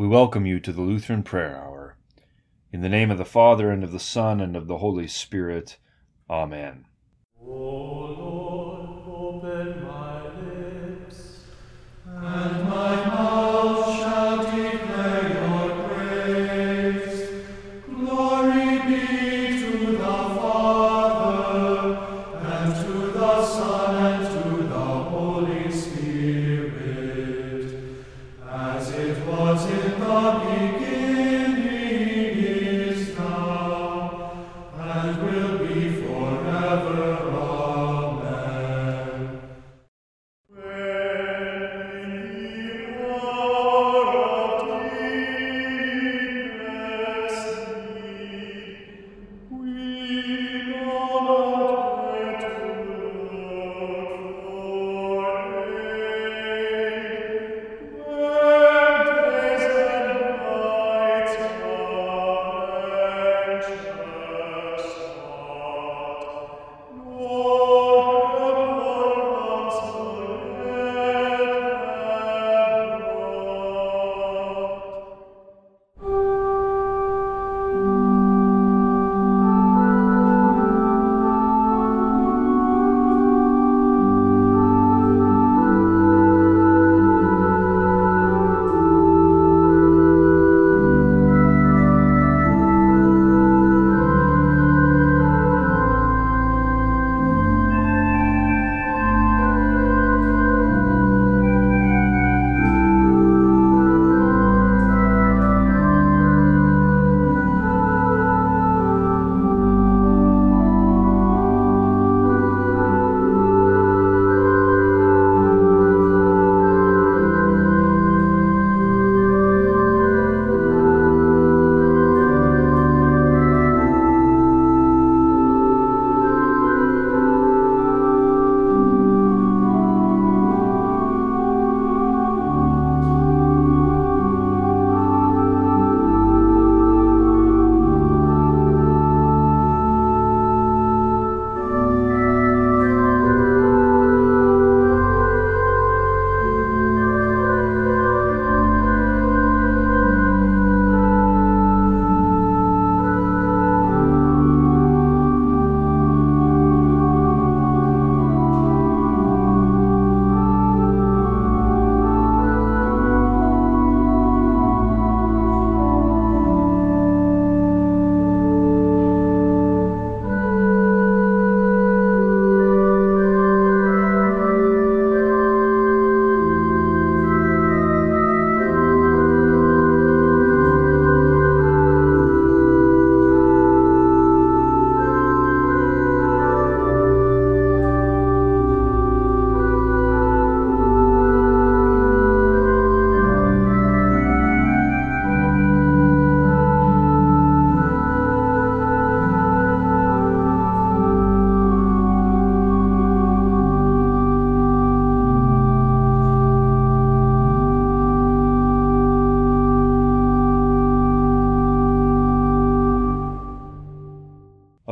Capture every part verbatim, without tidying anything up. We welcome you to the Lutheran Prayer Hour. In the name of the Father, and of the Son, and of the Holy Spirit. Amen. O Lord, open my lips, and my mouth shall declare your praise. Glory be to the Father, and to the Son, and to the Holy Spirit, as it was in the beginning.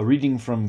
Reading from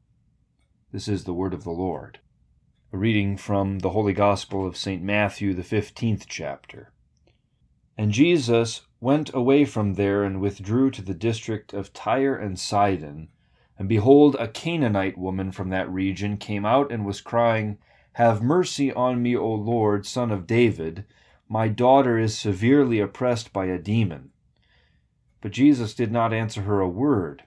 This is the word of the Lord. A reading from the Holy Gospel of Saint Matthew, the fifteenth chapter. And Jesus went away from there and withdrew to the district of Tyre and Sidon. And behold, a Canaanite woman from that region came out and was crying, "Have mercy on me, O Lord, Son of David. My daughter is severely oppressed by a demon." But Jesus did not answer her a word.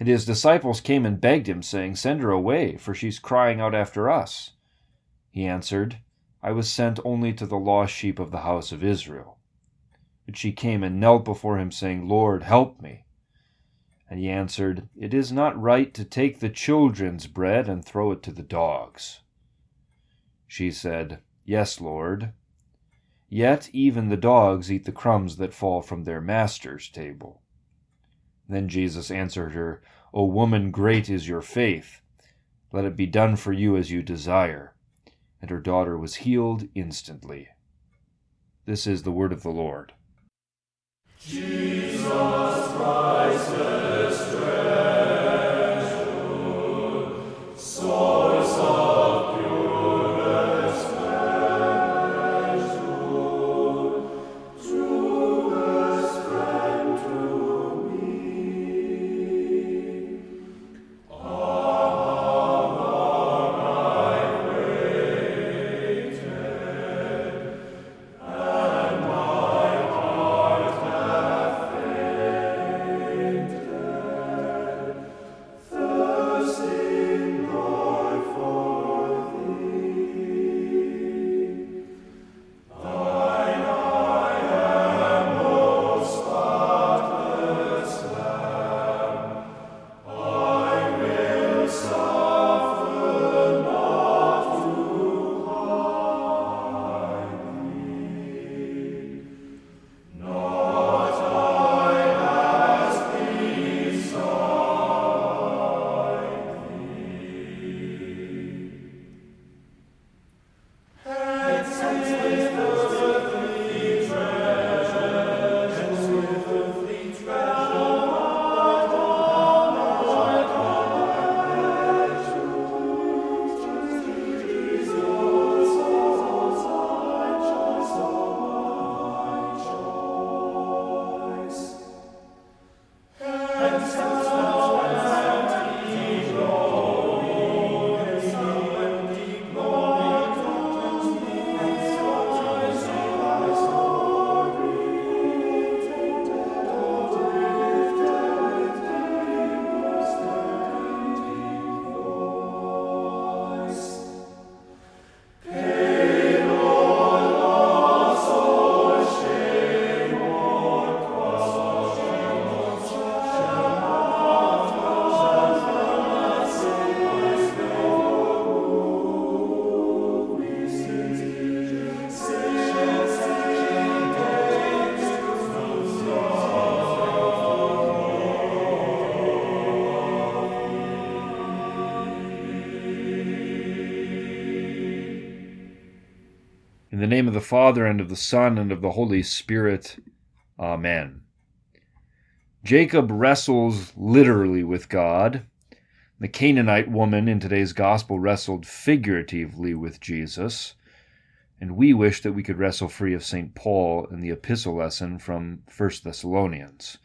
And his disciples came and begged him, saying, Send her away, for she's crying out after us. He answered, I was sent only to the lost sheep of the house of Israel. But she came and knelt before him, saying, Lord, help me. And he answered, It is not right to take the children's bread and throw it to the dogs. She said, Yes, Lord. Yet even the dogs eat the crumbs that fall from their master's table. Then Jesus answered her, O woman, great is your faith. Let it be done for you as you desire. And her daughter was healed instantly. This is the word of the Lord. Jesus Christ is treasured, source of purest treasure, truest friend to me. Among my created, and my heart hath fainted, thirsting, Lord, for thee. Thine I am, O spotless Lamb, I will suffer not to hide thee. Not I as beside thee. Hence is the earthly treasure of my heart, Jesus, all my choice. And so empty glory, and so empty glory comes me, and so joys in thy story, tainted, all drifted with thy most empty voice. Pain or loss or shame or cross or shame shall not cause my sins to move me, since since since days no sorrow. In the name of the Father, and of the Son, and of the Holy Spirit. Amen. Jacob wrestles literally with God. The Canaanite woman in today's gospel wrestled figuratively with Jesus. And we wish that we could wrestle free of Saint Paul in the epistle lesson from First Thessalonians,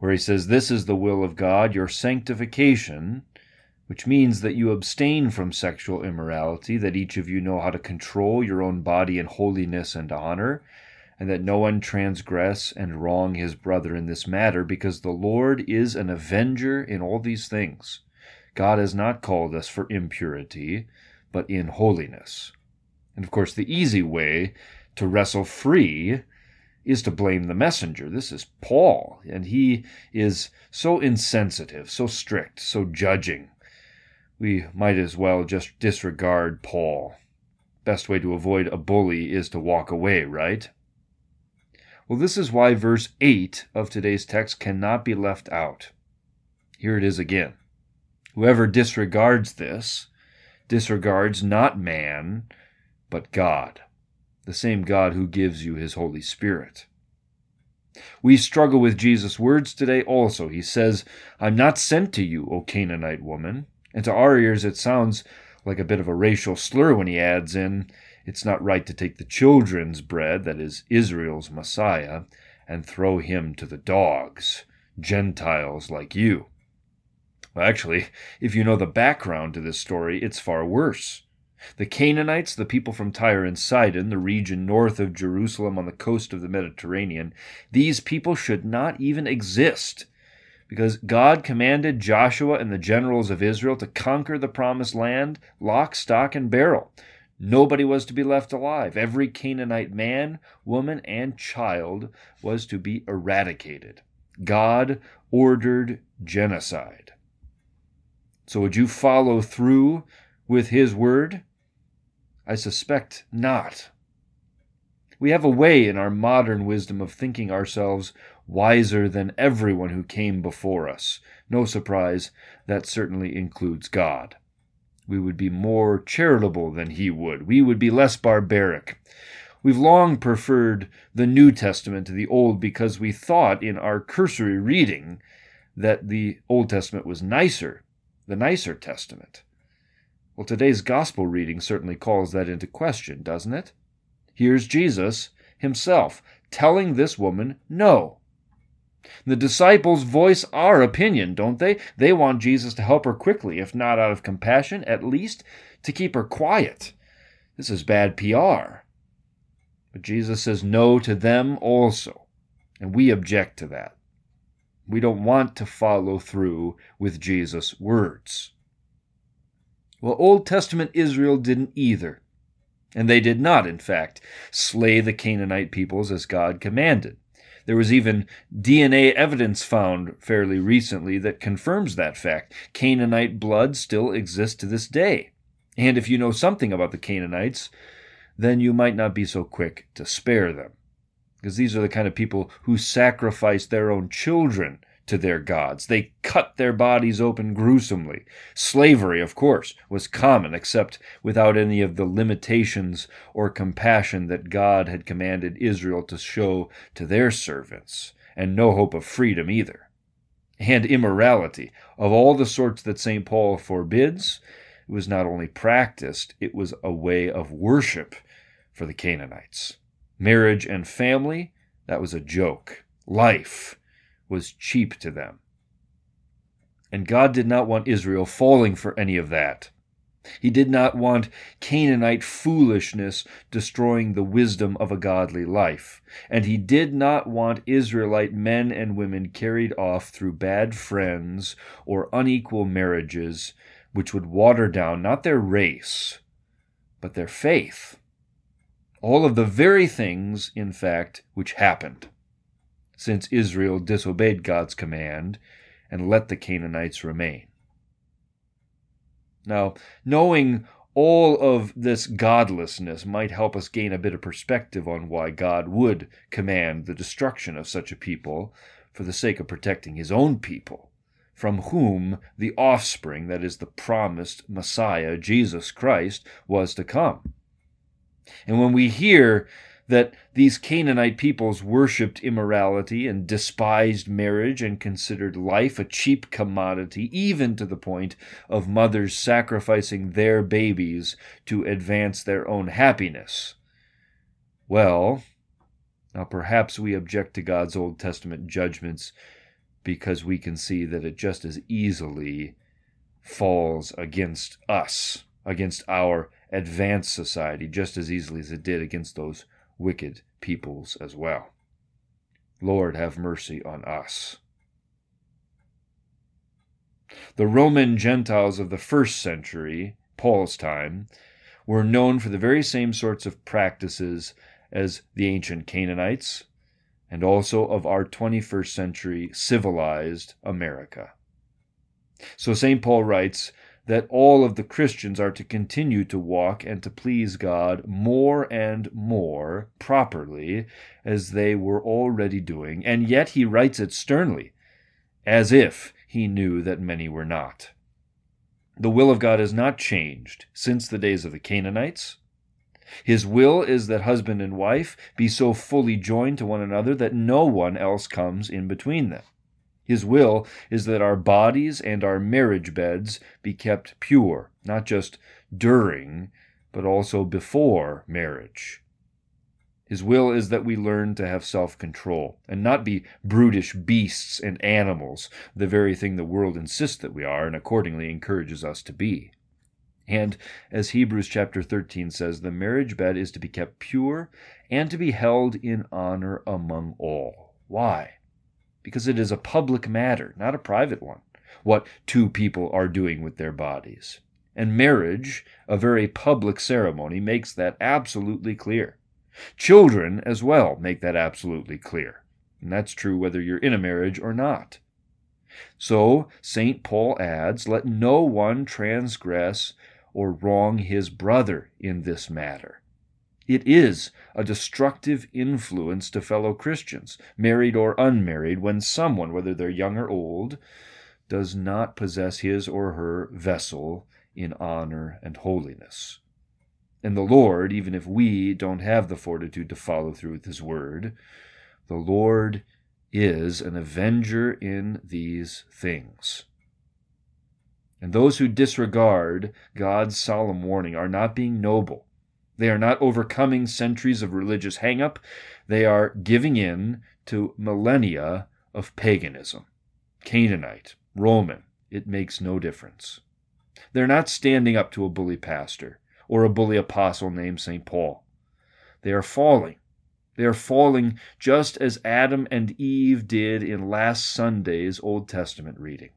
where he says, This is the will of God, your sanctification, which means that you abstain from sexual immorality, that each of you know how to control your own body in holiness and honor, and that no one transgress and wrong his brother in this matter, because the Lord is an avenger in all these things. God has not called us for impurity, but in holiness. And of course, the easy way to wrestle free is to blame the messenger. This is Paul, and he is so insensitive, so strict, so judging. We might as well just disregard Paul. Best way to avoid a bully is to walk away, right? Well, this is why verse eight of today's text cannot be left out. Here it is again. Whoever disregards this, disregards not man, but God, the same God who gives you his Holy Spirit. We struggle with Jesus' words today also. He says, I'm not sent to you, O Canaanite woman. And to our ears, it sounds like a bit of a racial slur when he adds in, it's not right to take the children's bread, that is Israel's Messiah, and throw him to the dogs, Gentiles like you. Well, actually, if you know the background to this story, it's far worse. The Canaanites, the people from Tyre and Sidon, the region north of Jerusalem on the coast of the Mediterranean, these people should not even exist, because God commanded Joshua and the generals of Israel to conquer the promised land, lock, stock, and barrel. Nobody was to be left alive. Every Canaanite man, woman, and child was to be eradicated. God ordered genocide. So would you follow through with his word? I suspect not. We have a way in our modern wisdom of thinking ourselves wiser than everyone who came before us. No surprise, that certainly includes God. We would be more charitable than he would. We would be less barbaric. We've long preferred the New Testament to the Old because we thought in our cursory reading that the Old Testament was nicer, the nicer Testament. Well, today's gospel reading certainly calls that into question, doesn't it? Here's Jesus himself telling this woman no. The disciples voice our opinion, don't they? They want Jesus to help her quickly, if not out of compassion, at least to keep her quiet. This is bad P R. But Jesus says no to them also, and we object to that. We don't want to follow through with Jesus' words. Well, Old Testament Israel didn't either, and they did not, in fact, slay the Canaanite peoples as God commanded. There was even D N A evidence found fairly recently that confirms that fact. Canaanite blood still exists to this day. And if you know something about the Canaanites, then you might not be so quick to spare them, because these are the kind of people who sacrificed their own children to their gods. They cut their bodies open gruesomely. Slavery, of course, was common, except without any of the limitations or compassion that God had commanded Israel to show to their servants, and no hope of freedom either. And immorality, of all the sorts that Saint Paul forbids, it was not only practiced, it was a way of worship for the Canaanites. Marriage and family, that was a joke. Life was cheap to them. And God did not want Israel falling for any of that. He did not want Canaanite foolishness destroying the wisdom of a godly life. And he did not want Israelite men and women carried off through bad friends or unequal marriages, which would water down not their race, but their faith. All of the very things, in fact, which happened since Israel disobeyed God's command and let the Canaanites remain. Now, knowing all of this godlessness might help us gain a bit of perspective on why God would command the destruction of such a people for the sake of protecting his own people, from whom the offspring, that is, the promised Messiah, Jesus Christ, was to come. And when we hear that these Canaanite peoples worshipped immorality and despised marriage and considered life a cheap commodity, even to the point of mothers sacrificing their babies to advance their own happiness. Well, now perhaps we object to God's Old Testament judgments because we can see that it just as easily falls against us, against our advanced society, just as easily as it did against those wicked peoples as well. Lord, have mercy on us. The Roman Gentiles of the first century, Paul's time, were known for the very same sorts of practices as the ancient Canaanites, and also of our twenty-first century civilized America. So Saint Paul writes that all of the Christians are to continue to walk and to please God more and more properly as they were already doing, and yet he writes it sternly, as if he knew that many were not. The will of God has not changed since the days of the Canaanites. His will is that husband and wife be so fully joined to one another that no one else comes in between them. His will is that our bodies and our marriage beds be kept pure, not just during, but also before marriage. His will is that we learn to have self-control and not be brutish beasts and animals, the very thing the world insists that we are and accordingly encourages us to be. And as Hebrews chapter thirteen says, the marriage bed is to be kept pure and to be held in honor among all. Why? Because it is a public matter, not a private one, what two people are doing with their bodies. And marriage, a very public ceremony, makes that absolutely clear. Children as well make that absolutely clear. And that's true whether you're in a marriage or not. So, Saint Paul adds, let no one transgress or wrong his brother in this matter. It is a destructive influence to fellow Christians, married or unmarried, when someone, whether they're young or old, does not possess his or her vessel in honor and holiness. And the Lord, even if we don't have the fortitude to follow through with His word, the Lord is an avenger in these things. And those who disregard God's solemn warning are not being noble. They are not overcoming centuries of religious hang-up. They are giving in to millennia of paganism. Canaanite, Roman, it makes no difference. They're not standing up to a bully pastor or a bully apostle named Saint Paul. They are falling. They are falling just as Adam and Eve did in last Sunday's Old Testament reading.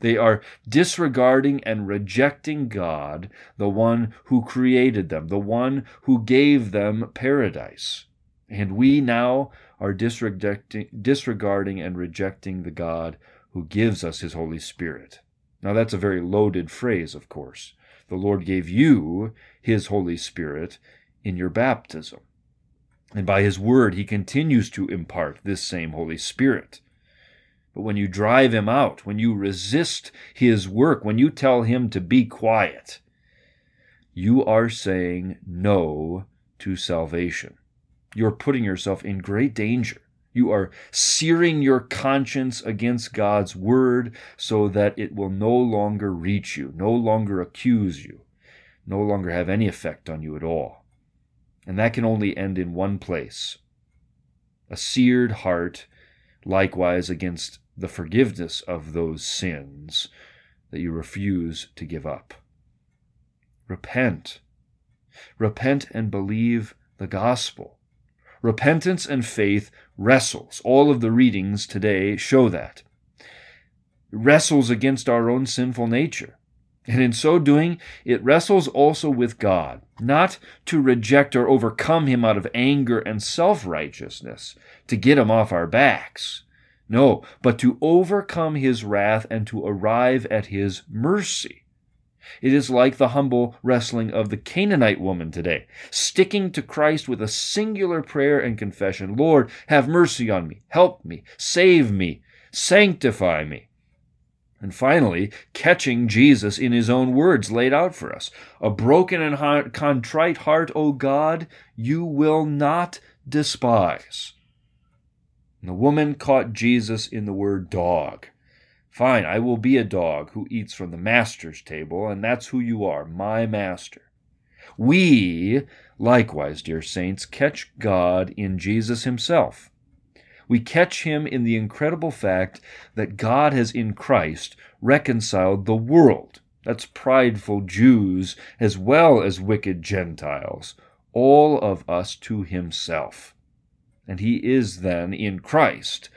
They are disregarding and rejecting God, the one who created them, the one who gave them paradise. And we now are disregarding and rejecting the God who gives us His Holy Spirit. Now that's a very loaded phrase, of course. The Lord gave you His Holy Spirit in your baptism. And by His word, He continues to impart this same Holy Spirit. But when you drive Him out, when you resist His work, when you tell Him to be quiet, you are saying no to salvation. You're putting yourself in great danger. You are searing your conscience against God's word so that it will no longer reach you, no longer accuse you, no longer have any effect on you at all. And that can only end in one place. A seared heart, likewise, against the forgiveness of those sins that you refuse to give up. Repent. Repent and believe the gospel. Repentance and faith wrestles. All of the readings today show that. Wrestles against our own sinful nature. And in so doing, it wrestles also with God, not to reject or overcome Him out of anger and self-righteousness, to get Him off our backs. No, but to overcome His wrath and to arrive at His mercy. It is like the humble wrestling of the Canaanite woman today, sticking to Christ with a singular prayer and confession, Lord, have mercy on me, help me, save me, sanctify me. And finally, catching Jesus in His own words laid out for us. A broken and heart, contrite heart, O God, you will not despise. And the woman caught Jesus in the word dog. Fine, I will be a dog who eats from the master's table, and that's who you are, my master. We, likewise, dear saints, catch God in Jesus Himself. We catch Him in the incredible fact that God has in Christ reconciled the world. That's prideful Jews as well as wicked Gentiles, all of us to Himself. And He is then in Christ,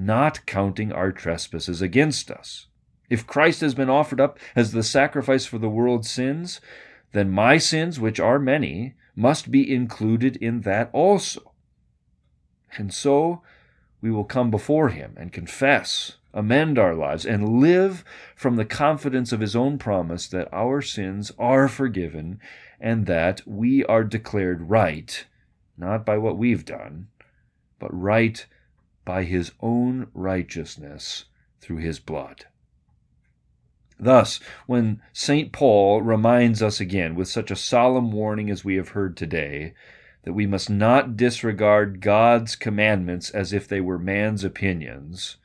not counting our trespasses against us. If Christ has been offered up as the sacrifice for the world's sins, then my sins, which are many, must be included in that also. And so, we will come before Him and confess, amend our lives, and live from the confidence of His own promise that our sins are forgiven and that we are declared right, not by what we've done, but right by His own righteousness through His blood. Thus, when Saint Paul reminds us again with such a solemn warning as we have heard today, that we must not disregard God's commandments as if they were man's opinions.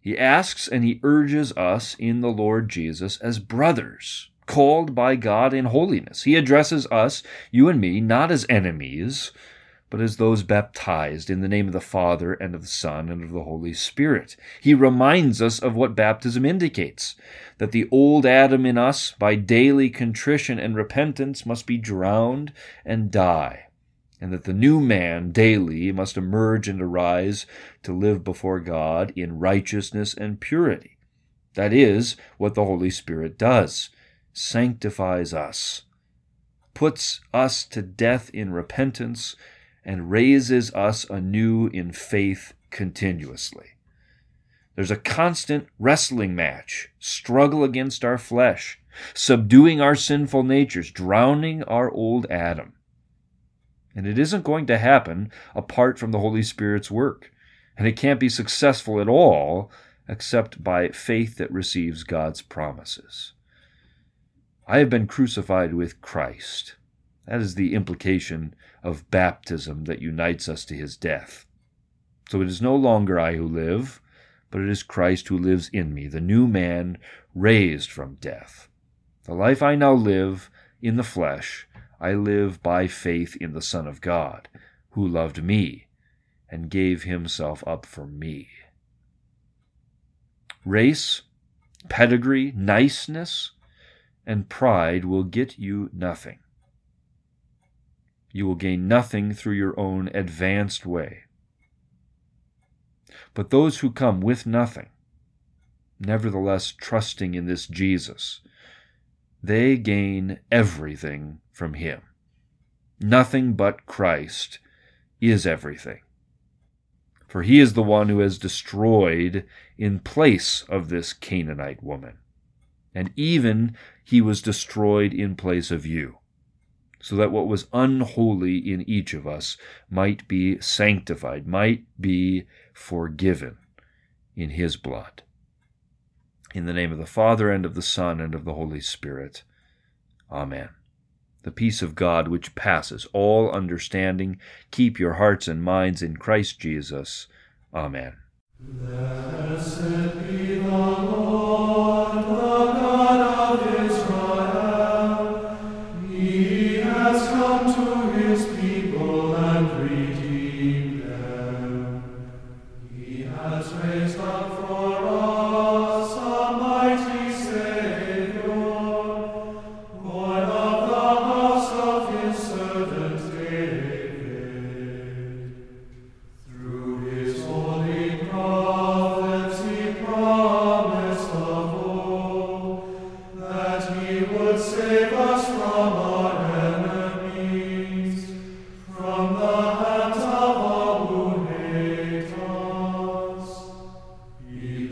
He asks and he urges us in the Lord Jesus as brothers, called by God in holiness. He addresses us, you and me, not as enemies, but as those baptized in the name of the Father and of the Son and of the Holy Spirit. He reminds us of what baptism indicates, that the old Adam in us, by daily contrition and repentance, must be drowned and die, and that the new man daily must emerge and arise to live before God in righteousness and purity. That is what the Holy Spirit does, sanctifies us, puts us to death in repentance, and raises us anew in faith continuously. There's a constant wrestling match, struggle against our flesh, subduing our sinful natures, drowning our old Adam. And it isn't going to happen apart from the Holy Spirit's work, and it can't be successful at all except by faith that receives God's promises. I have been crucified with Christ. That is the implication of baptism that unites us to his death. So it is no longer I who live, but it is Christ who lives in me, the new man raised from death. The life I now live in the flesh, I live by faith in the Son of God, who loved me and gave himself up for me. Race, pedigree, niceness, and pride will get you nothing. You will gain nothing through your own advanced way. But those who come with nothing, nevertheless trusting in this Jesus, they gain everything from him. Nothing but Christ is everything. For he is the one who has destroyed in place of this Canaanite woman. And even he was destroyed in place of you, so that what was unholy in each of us might be sanctified, might be forgiven in his blood. In the name of the Father, and of the Son, and of the Holy Spirit. Amen. The peace of God, which passes all understanding, keep your hearts and minds in Christ Jesus. Amen. Blessed be the Lord, the God of Israel. He has come to his people and redeemed them. He has raised up for us a mighty Savior, born of the house of his servant David. Through his holy He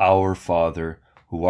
Our Father, who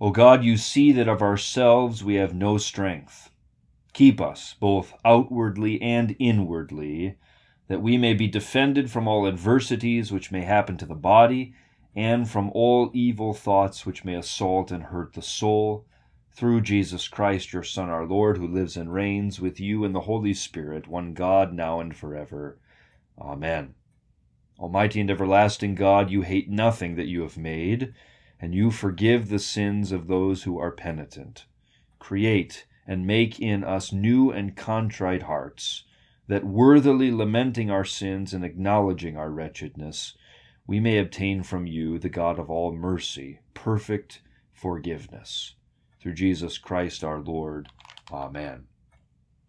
O God, you see that of ourselves we have no strength. Keep us, both outwardly and inwardly, that we may be defended from all adversities which may happen to the body, and from all evil thoughts which may assault and hurt the soul, through Jesus Christ, your Son, our Lord, who lives and reigns with you in the Holy Spirit, one God, now and forever. Amen. Almighty and everlasting God, you hate nothing that you have made, and you forgive the sins of those who are penitent. Create and make in us new and contrite hearts, that worthily lamenting our sins and acknowledging our wretchedness, we may obtain from you, the God of all mercy, perfect forgiveness. Through Jesus Christ our Lord. Amen.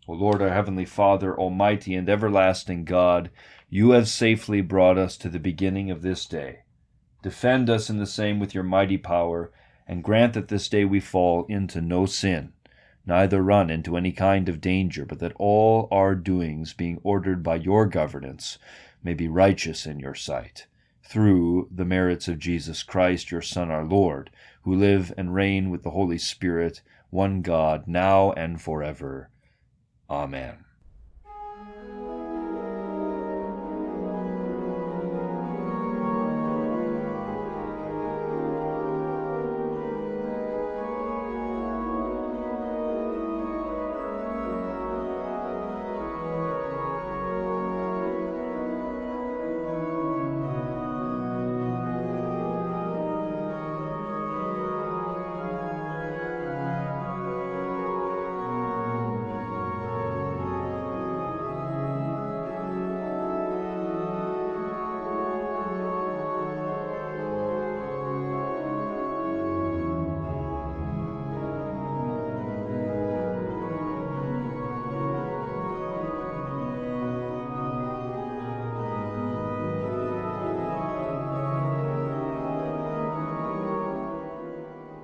O Lord, our Heavenly Father, almighty and everlasting God, you have safely brought us to the beginning of this day. Defend us in the same with your mighty power, and grant that this day we fall into no sin, neither run into any kind of danger, but that all our doings, being ordered by your governance, may be righteous in your sight, through the merits of Jesus Christ, your Son, our Lord, who live and reign with the Holy Spirit, one God, now and forever. Amen.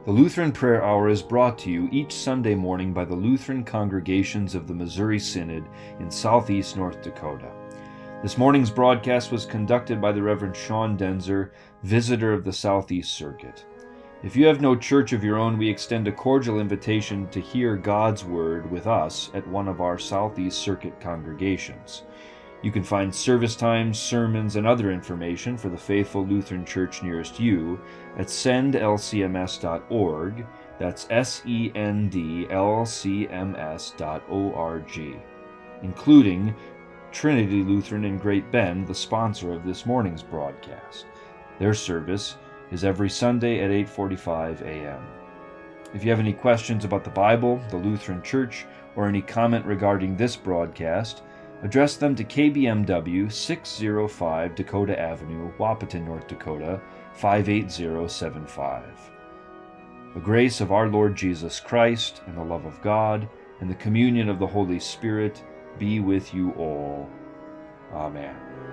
The Lutheran Prayer Hour is brought to you each Sunday morning by the Lutheran congregations of the Missouri Synod in Southeast North Dakota. This morning's broadcast was conducted by the Reverend Sean Denzer, visitor of the Southeast Circuit. If you have no church of your own, we extend a cordial invitation to hear God's Word with us at one of our Southeast Circuit congregations. You can find service times, sermons, and other information for the faithful Lutheran Church nearest you at send L C M S dot org. That's S E N D L C M S dot O R G, including Trinity Lutheran in Great Bend, the sponsor of this morning's broadcast. Their service is every Sunday at eight forty-five a.m. If you have any questions about the Bible, the Lutheran Church, or any comment regarding this broadcast, address them to K B M W six oh five Dakota Avenue, Wahpeton, North Dakota, five eight zero seven five. The grace of our Lord Jesus Christ, and the love of God, and the communion of the Holy Spirit be with you all. Amen.